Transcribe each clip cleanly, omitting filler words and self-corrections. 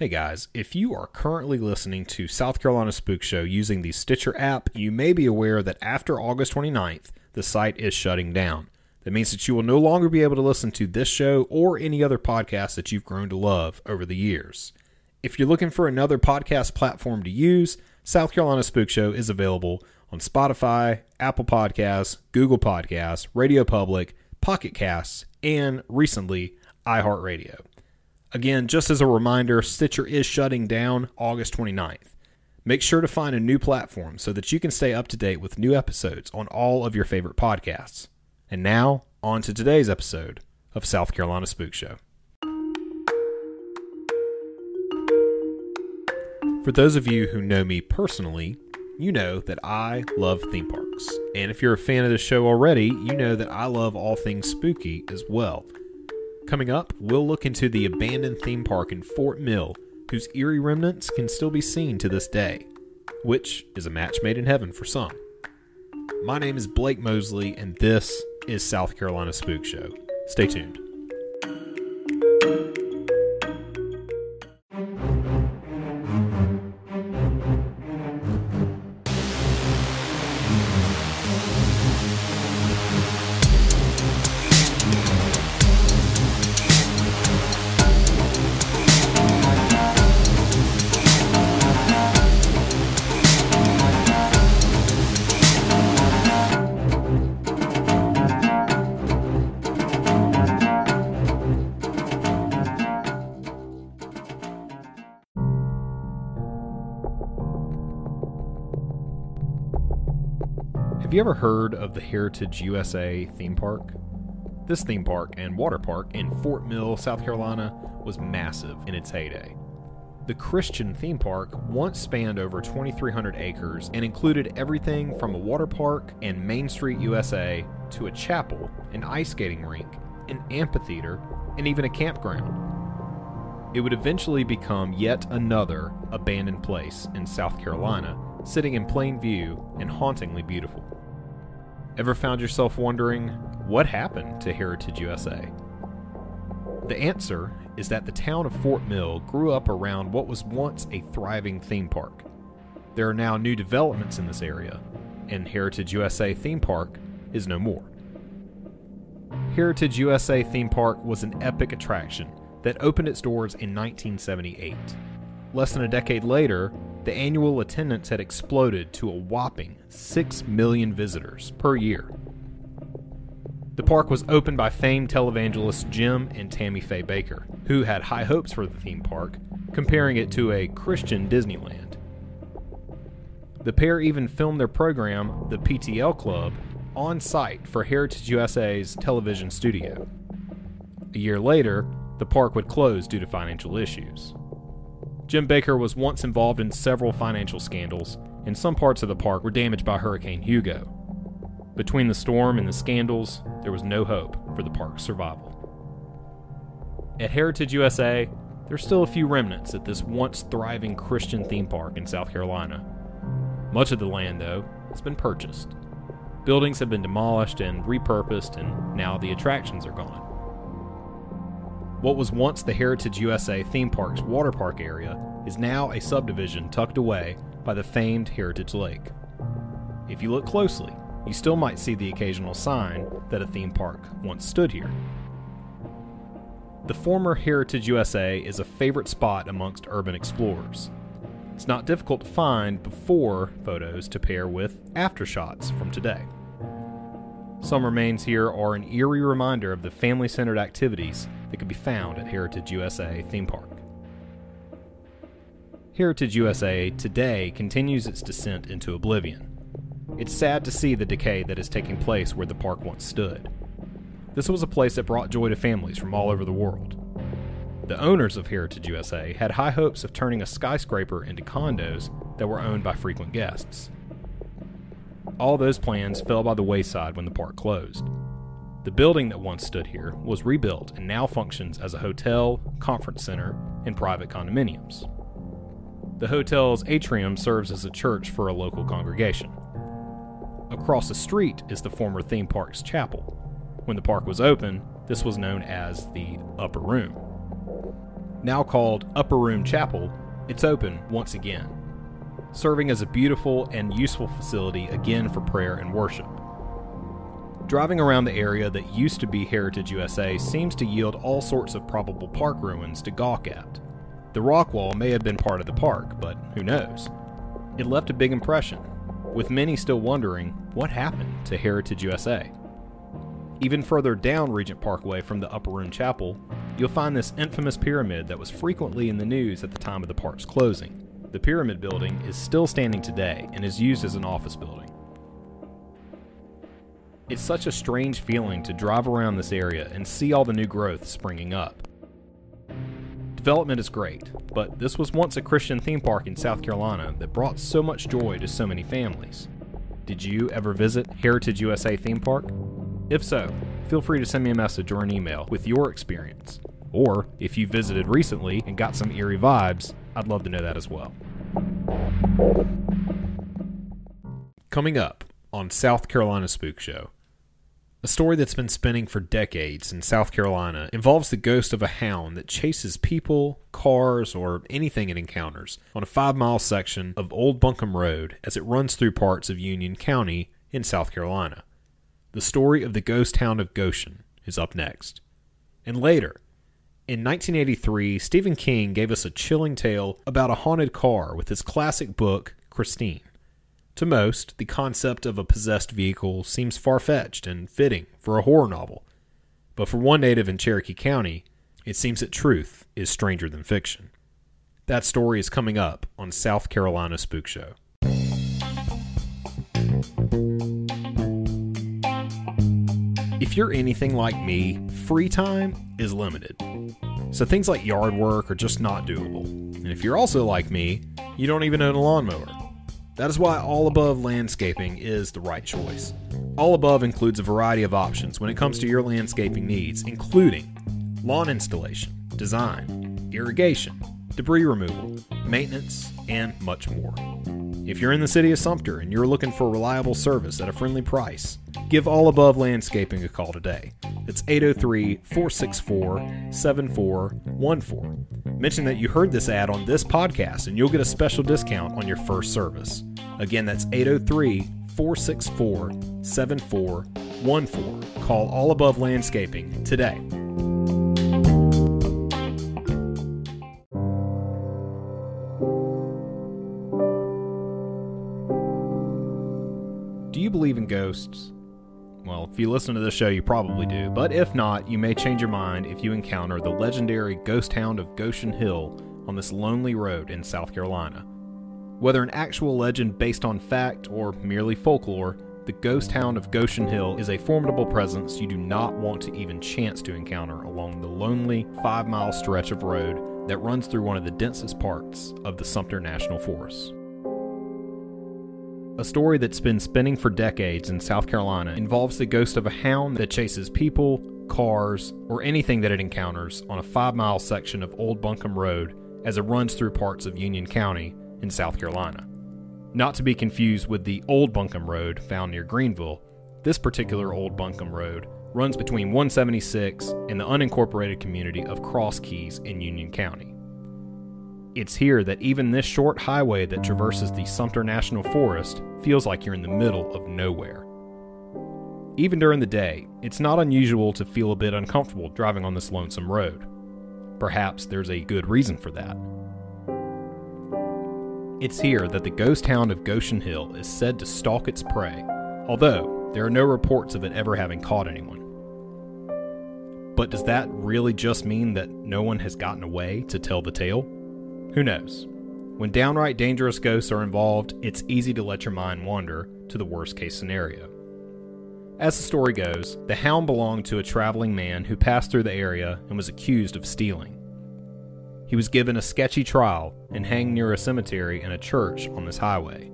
Hey guys, if you are currently listening to South Carolina Spook Show using the Stitcher app, you may be aware that after August 29th, the site is shutting down. That means that you will no longer be able to listen to this show or any other podcast that you've grown to love over the years. If you're looking for another podcast platform to use, South Carolina Spook Show is available on Spotify, Apple Podcasts, Google Podcasts, Radio Public, Pocket Casts, and recently, iHeartRadio. Again, just as a reminder, Stitcher is shutting down August 29th. Make sure to find a new platform so that you can stay up to date with new episodes on all of your favorite podcasts. And now, on to today's episode of South Carolina Spook Show. For those of you who know me personally, you know that I love theme parks. And if you're a fan of the show already, you know that I love all things spooky as well. Coming up, we'll look into the abandoned theme park in Fort Mill, whose eerie remnants can still be seen to this day, which is a match made in heaven for some. My name is Blake Mosley, and this is South Carolina Spook Show. Stay tuned. Have you ever heard of the Heritage USA theme park? This theme park and water park in Fort Mill, South Carolina, was massive in its heyday. The Christian theme park once spanned over 2,300 acres and included everything from a water park and Main Street USA to a chapel, an ice skating rink, an amphitheater, and even a campground. It would eventually become yet another abandoned place in South Carolina, sitting in plain view and hauntingly beautiful. Ever found yourself wondering, what happened to Heritage USA? The answer is that the town of Fort Mill grew up around what was once a thriving theme park. There are now new developments in this area, and Heritage USA Theme Park is no more. Heritage USA Theme Park was an epic attraction that opened its doors in 1978. Less than a decade later, the annual attendance had exploded to a whopping 6 million visitors per year. The park was opened by famed televangelists Jim and Tammy Faye Bakker, who had high hopes for the theme park, comparing it to a Christian Disneyland. The pair even filmed their program, the PTL Club, on site for Heritage USA's television studio. A year later, the park would close due to financial issues. Jim Bakker was once involved in several financial scandals, and some parts of the park were damaged by Hurricane Hugo. Between the storm and the scandals, there was no hope for the park's survival. At Heritage USA, there's still a few remnants at this once thriving Christian theme park in South Carolina. Much of the land, though, has been purchased. Buildings have been demolished and repurposed, and now the attractions are gone. What was once the Heritage USA Theme Park's water park area is now a subdivision tucked away by the famed Heritage Lake. If you look closely, you still might see the occasional sign that a theme park once stood here. The former Heritage USA is a favorite spot amongst urban explorers. It's not difficult to find before photos to pair with aftershots from today. Some remains here are an eerie reminder of the family-centered activities that can be found at Heritage USA Theme Park. Heritage USA today continues its descent into oblivion. It's sad to see the decay that is taking place where the park once stood. This was a place that brought joy to families from all over the world. The owners of Heritage USA had high hopes of turning a skyscraper into condos that were owned by frequent guests. All those plans fell by the wayside when the park closed. The building that once stood here was rebuilt and now functions as a hotel, conference center, and private condominiums. The hotel's atrium serves as a church for a local congregation. Across the street is the former theme park's chapel. When the park was open, this was known as the Upper Room. now called Upper Room Chapel, it's open once again, serving as a beautiful and useful facility again for prayer and worship. Driving around the area that used to be Heritage USA seems to yield all sorts of probable park ruins to gawk at. The rock wall may have been part of the park, but who knows? It left a big impression, with many still wondering what happened to Heritage USA. Even further down Regent Parkway from the Upper Room Chapel, you'll find this infamous pyramid that was frequently in the news at the time of the park's closing. The pyramid building is still standing today and is used as an office building. It's such a strange feeling to drive around this area and see all the new growth springing up. Development is great, but this was once a Christian theme park in South Carolina that brought so much joy to so many families. Did you ever visit Heritage USA Theme Park? If so, feel free to send me a message or an email with your experience. Or if you visited recently and got some eerie vibes, I'd love to know that as well. Coming up on South Carolina Spook Show, a story that's been spinning for decades in South Carolina involves the ghost of a hound that chases people, cars, or anything it encounters on a 5-mile section of Old Buncombe Road as it runs through parts of Union County in South Carolina. The story of the ghost hound of Goshen is up next. And later, in 1983, Stephen King gave us a chilling tale about a haunted car with his classic book, Christine. To most, the concept of a possessed vehicle seems far-fetched and fitting for a horror novel, but for one native in Cherokee County, it seems that truth is stranger than fiction. That story is coming up on South Carolina Spook Show. If you're anything like me, free time is limited, so things like yard work are just not doable. And if you're also like me, you don't even own a lawnmower. That is why All Above Landscaping is the right choice. All Above includes a variety of options when it comes to your landscaping needs, including lawn installation, design, irrigation, debris removal, maintenance, and much more. If you're in the city of Sumter and you're looking for reliable service at a friendly price, give All Above Landscaping a call today. It's 803-464-7414. Mention that you heard this ad on this podcast and you'll get a special discount on your first service. Again, that's 803-464-7414. Call All Above Landscaping today. Do you believe in ghosts? Well, if you listen to this show, you probably do, but if not, you may change your mind if you encounter the legendary ghost hound of Goshen Hill on this lonely road in South Carolina. Whether an actual legend based on fact or merely folklore, the ghost hound of Goshen Hill is a formidable presence you do not want to even chance to encounter along the lonely 5-mile stretch of road that runs through one of the densest parts of the Sumter National Forest. A story that's been spinning for decades in South Carolina involves the ghost of a hound that chases people, cars, or anything that it encounters on a 5-mile section of Old Buncombe Road as it runs through parts of Union County in South Carolina. Not to be confused with the Old Buncombe Road found near Greenville, this particular Old Buncombe Road runs between 176 and the unincorporated community of Cross Keys in Union County. It's here that even this short highway that traverses the Sumter National Forest feels like you're in the middle of nowhere. Even during the day, it's not unusual to feel a bit uncomfortable driving on this lonesome road. Perhaps there's a good reason for that. It's here that the ghost hound of Goshen Hill is said to stalk its prey, although there are no reports of it ever having caught anyone. But does that really just mean that no one has gotten away to tell the tale? Who knows? When downright dangerous ghosts are involved, it's easy to let your mind wander to the worst-case scenario. As the story goes, the hound belonged to a traveling man who passed through the area and was accused of stealing. He was given a sketchy trial and hanged near a cemetery and a church on this highway.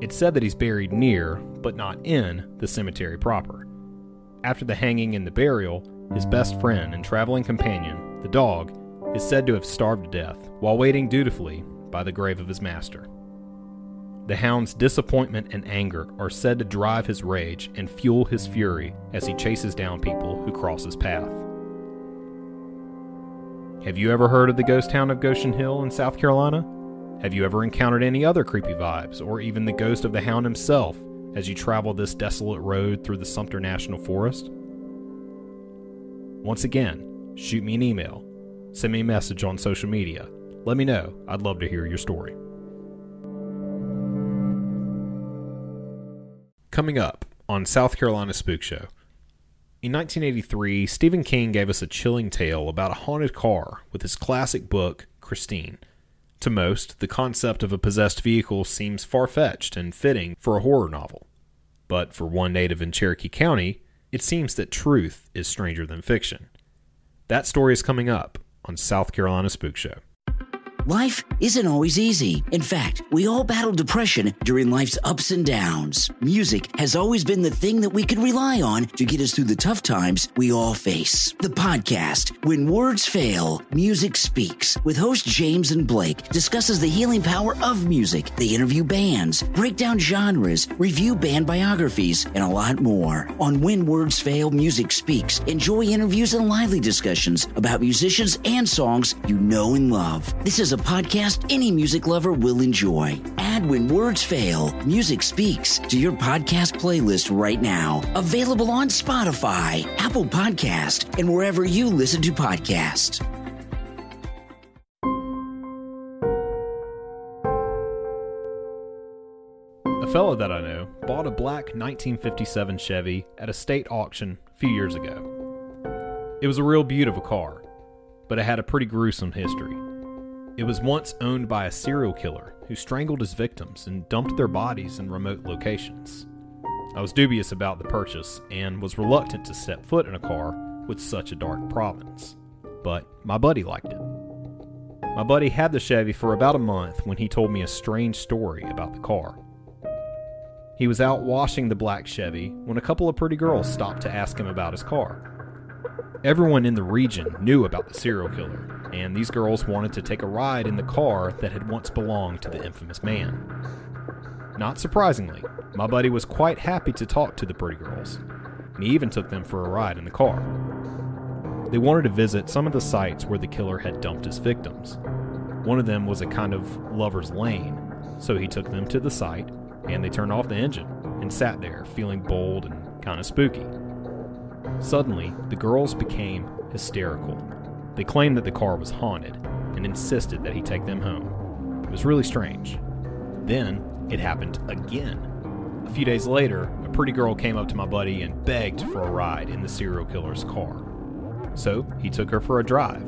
It's said that he's buried near, but not in, the cemetery proper. After the hanging and the burial, his best friend and traveling companion, the dog, is said to have starved to death while waiting dutifully by the grave of his master. The hound's disappointment and anger are said to drive his rage and fuel his fury as he chases down people who cross his path. Have you ever heard of the ghost town of Goshen Hill in South Carolina? Have you ever encountered any other creepy vibes, or even the ghost of the hound himself, as you travel this desolate road through the Sumter National Forest? Once again, shoot me an email. Send me a message on social media. Let me know. I'd love to hear your story. Coming up on South Carolina Spook Show. In 1983, Stephen King gave us a chilling tale about a haunted car with his classic book, Christine. To most, the concept of a possessed vehicle seems far-fetched and fitting for a horror novel. But for one native in Cherokee County, it seems that truth is stranger than fiction. That story is coming up on South Carolina Spook Show. Life isn't always easy. In fact, we all battle depression during life's ups and downs. Music has always been the thing that we could rely on to get us through the tough times we all face. The podcast, When Words Fail, Music Speaks, with hosts James and Blake, discusses the healing power of music. They interview bands, break down genres, review band biographies, and a lot more. On When Words Fail, Music Speaks, enjoy interviews and lively discussions about musicians and songs you know and love. This is a podcast any music lover will enjoy. Add When Words Fail, Music Speaks to your podcast playlist right now. Available on Spotify, Apple Podcasts, and wherever you listen to podcasts. A fellow that I know bought a black 1957 Chevy at a state auction a few years ago. It was a real beaut of a car, but it had a pretty gruesome history. It was once owned by a serial killer who strangled his victims and dumped their bodies in remote locations. I was dubious about the purchase and was reluctant to set foot in a car with such a dark provenance, but my buddy liked it. My buddy had the Chevy for about a month when he told me a strange story about the car. He was out washing the black Chevy when a couple of pretty girls stopped to ask him about his car. Everyone in the region knew about the serial killer, and these girls wanted to take a ride in the car that had once belonged to the infamous man. Not surprisingly, my buddy was quite happy to talk to the pretty girls, and he even took them for a ride in the car. They wanted to visit some of the sites where the killer had dumped his victims. One of them was a kind of lover's lane, so he took them to the site, and they turned off the engine and sat there feeling bold and kind of spooky. Suddenly, the girls became hysterical. They claimed that the car was haunted and insisted that he take them home. It was really strange. Then it happened again. A few days later, a pretty girl came up to my buddy and begged for a ride in the serial killer's car. So he took her for a drive,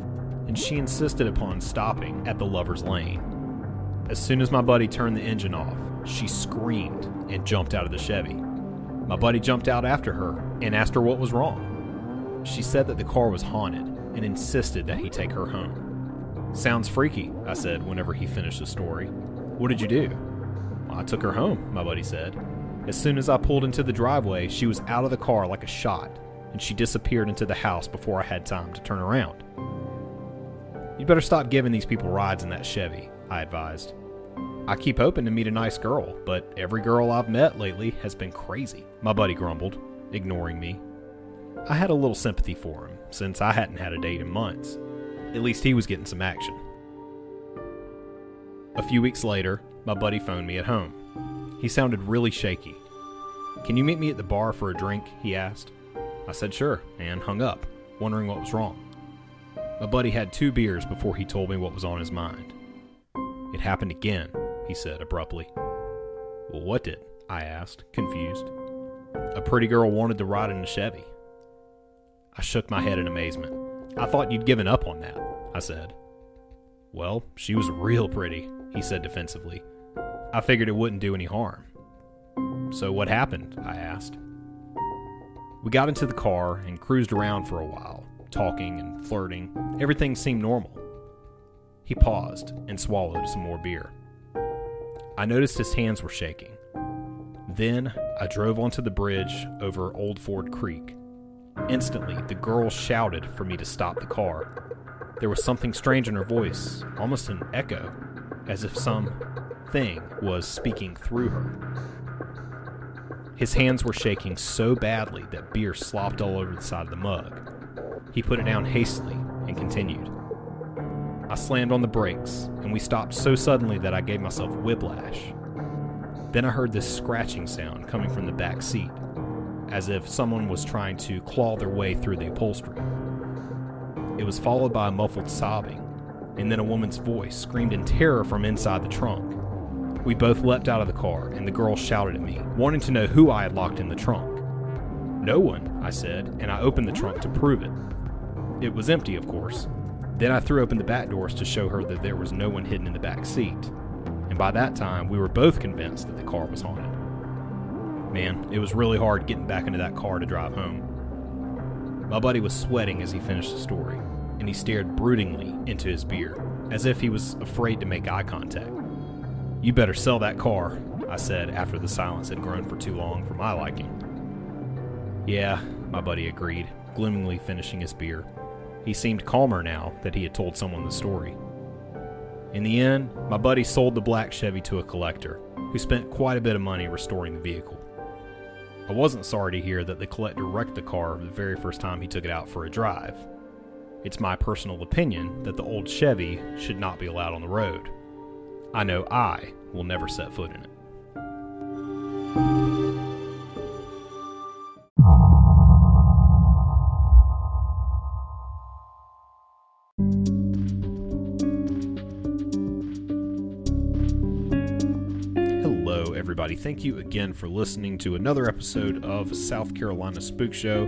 and she insisted upon stopping at the lover's lane. As soon as my buddy turned the engine off, she screamed and jumped out of the Chevy. My buddy jumped out after her and asked her what was wrong. She said that the car was haunted and insisted that he take her home. "Sounds freaky," I said whenever he finished the story. "What did you do?" "Well, I took her home," my buddy said. "As soon as I pulled into the driveway, she was out of the car like a shot, and she disappeared into the house before I had time to turn around." "You'd better stop giving these people rides in that Chevy," I advised. "I keep hoping to meet a nice girl, but every girl I've met lately has been crazy," my buddy grumbled, ignoring me. I had a little sympathy for him, since I hadn't had a date in months. At least he was getting some action. A few weeks later, my buddy phoned me at home. He sounded really shaky. "Can you meet me at the bar for a drink?" he asked. I said sure, and hung up, wondering what was wrong. My buddy had 2 beers before he told me what was on his mind. "It happened again," he said abruptly. "Well, what did?" I asked, confused. "A pretty girl wanted to ride in a Chevy." I shook my head in amazement. "I thought you'd given up on that," I said. "Well, she was real pretty," he said defensively. "I figured it wouldn't do any harm." "So what happened?" I asked. We got into the car and cruised around for a while, talking and flirting. Everything seemed normal. He paused and swallowed some more beer. I noticed his hands were shaking. Then I drove onto the bridge over Old Ford Creek. Instantly, the girl shouted for me to stop the car. There was something strange in her voice, almost an echo, as if some thing was speaking through her. His hands were shaking so badly that beer slopped all over the side of the mug. He put it down hastily and continued. I slammed on the brakes, and we stopped so suddenly that I gave myself whiplash. Then I heard this scratching sound coming from the back seat, as if someone was trying to claw their way through the upholstery. It was followed by a muffled sobbing, and then a woman's voice screamed in terror from inside the trunk. We both leapt out of the car, and the girl shouted at me, wanting to know who I had locked in the trunk. "No one," I said, and I opened the trunk to prove it. It was empty, of course. Then I threw open the back doors to show her that there was no one hidden in the back seat, and by that time, we were both convinced that the car was haunted. Man, it was really hard getting back into that car to drive home. My buddy was sweating as he finished the story, and he stared broodingly into his beer, as if he was afraid to make eye contact. "You better sell that car," I said after the silence had grown for too long for my liking. "Yeah," my buddy agreed, gloomily finishing his beer. He seemed calmer now that he had told someone the story. In the end, my buddy sold the black Chevy to a collector, who spent quite a bit of money restoring the vehicle. I wasn't sorry to hear that the collector wrecked the car the very first time he took it out for a drive. It's my personal opinion that the old Chevy should not be allowed on the road. I know I will never set foot in it. Hello, everybody. Thank you again for listening to another episode of South Carolina Spook Show.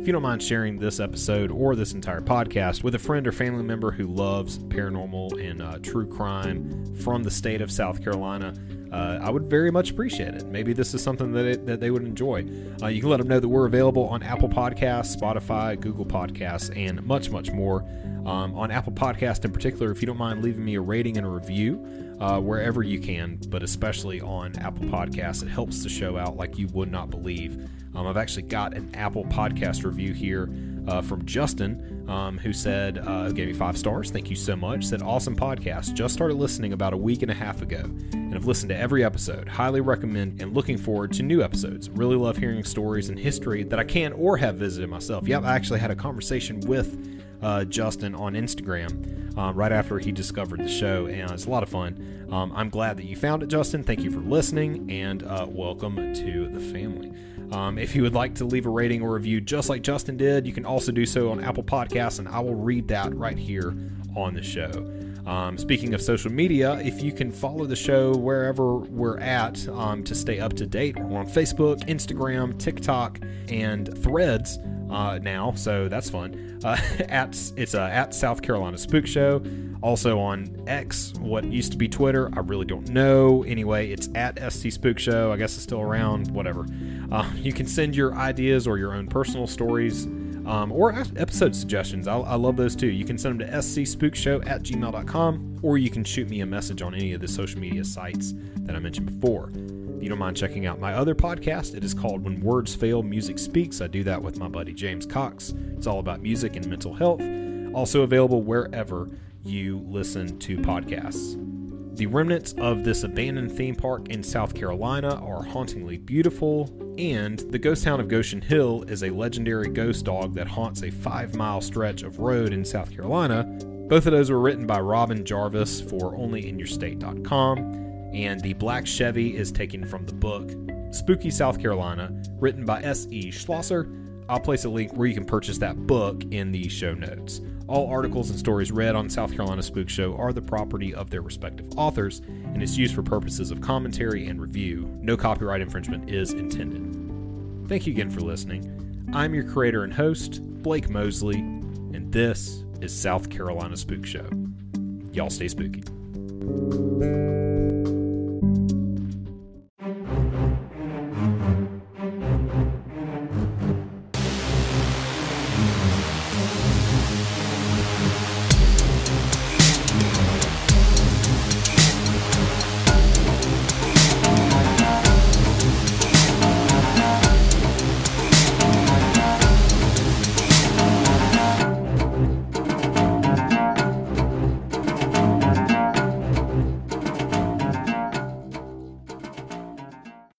If you don't mind sharing this episode or this entire podcast with a friend or family member who loves paranormal and true crime from the state of South Carolina, I would very much appreciate it. Maybe this is something that they would enjoy. You can let them know that we're available on Apple Podcasts, Spotify, Google Podcasts, and much, much more. On Apple Podcasts in particular, if you don't mind leaving me a rating and a review wherever you can, but especially on Apple Podcasts, it helps the show out like you would not believe. I've actually got an Apple Podcast review here from Justin, who said, gave me 5 stars. Thank you so much. Said, "Awesome podcast. Just started listening about a week and a half ago, and have listened to every episode. Highly recommend and looking forward to new episodes. Really love hearing stories and history that I can or have visited myself." Yep, I actually had a conversation with Justin on Instagram right after he discovered the show, and it's a lot of fun. I'm glad that you found it, Justin. Thank you for listening, and welcome to the family. If you would like to leave a rating or review just like Justin did, you can also do so on Apple Podcasts, and I will read that right here on the show. Speaking of social media, if you can follow the show wherever we're at to stay up to date, we're on Facebook, Instagram, TikTok, and Threads now, so that's fun. It's at South Carolina Spook Show. Also on X, what used to be Twitter, I really don't know. Anyway, it's at SC Spook Show. I guess it's still around, whatever. You can send your ideas or your own personal stories or episode suggestions. I love those too. You can send them to scspookshow@gmail.com, or you can shoot me a message on any of the social media sites that I mentioned before. If you don't mind checking out my other podcast, it is called When Words Fail, Music Speaks. I do that with my buddy James Cox. It's all about music and mental health. Also available wherever you listen to podcasts. The remnants of this abandoned theme park in South Carolina are hauntingly beautiful, and the ghost town of Goshen Hill is a legendary ghost dog that haunts a 5-mile stretch of road in South Carolina. Both of those were written by Robin Jarvis for onlyinyourstate.com, and the black Chevy is taken from the book Spooky South Carolina, written by S.E. Schlosser. I'll place a link where you can purchase that book in the show notes. All articles and stories read on South Carolina Spook Show are the property of their respective authors, and is used for purposes of commentary and review. No copyright infringement is intended. Thank you again for listening. I'm your creator and host, Blake Mosley, and this is South Carolina Spook Show. Y'all stay spooky.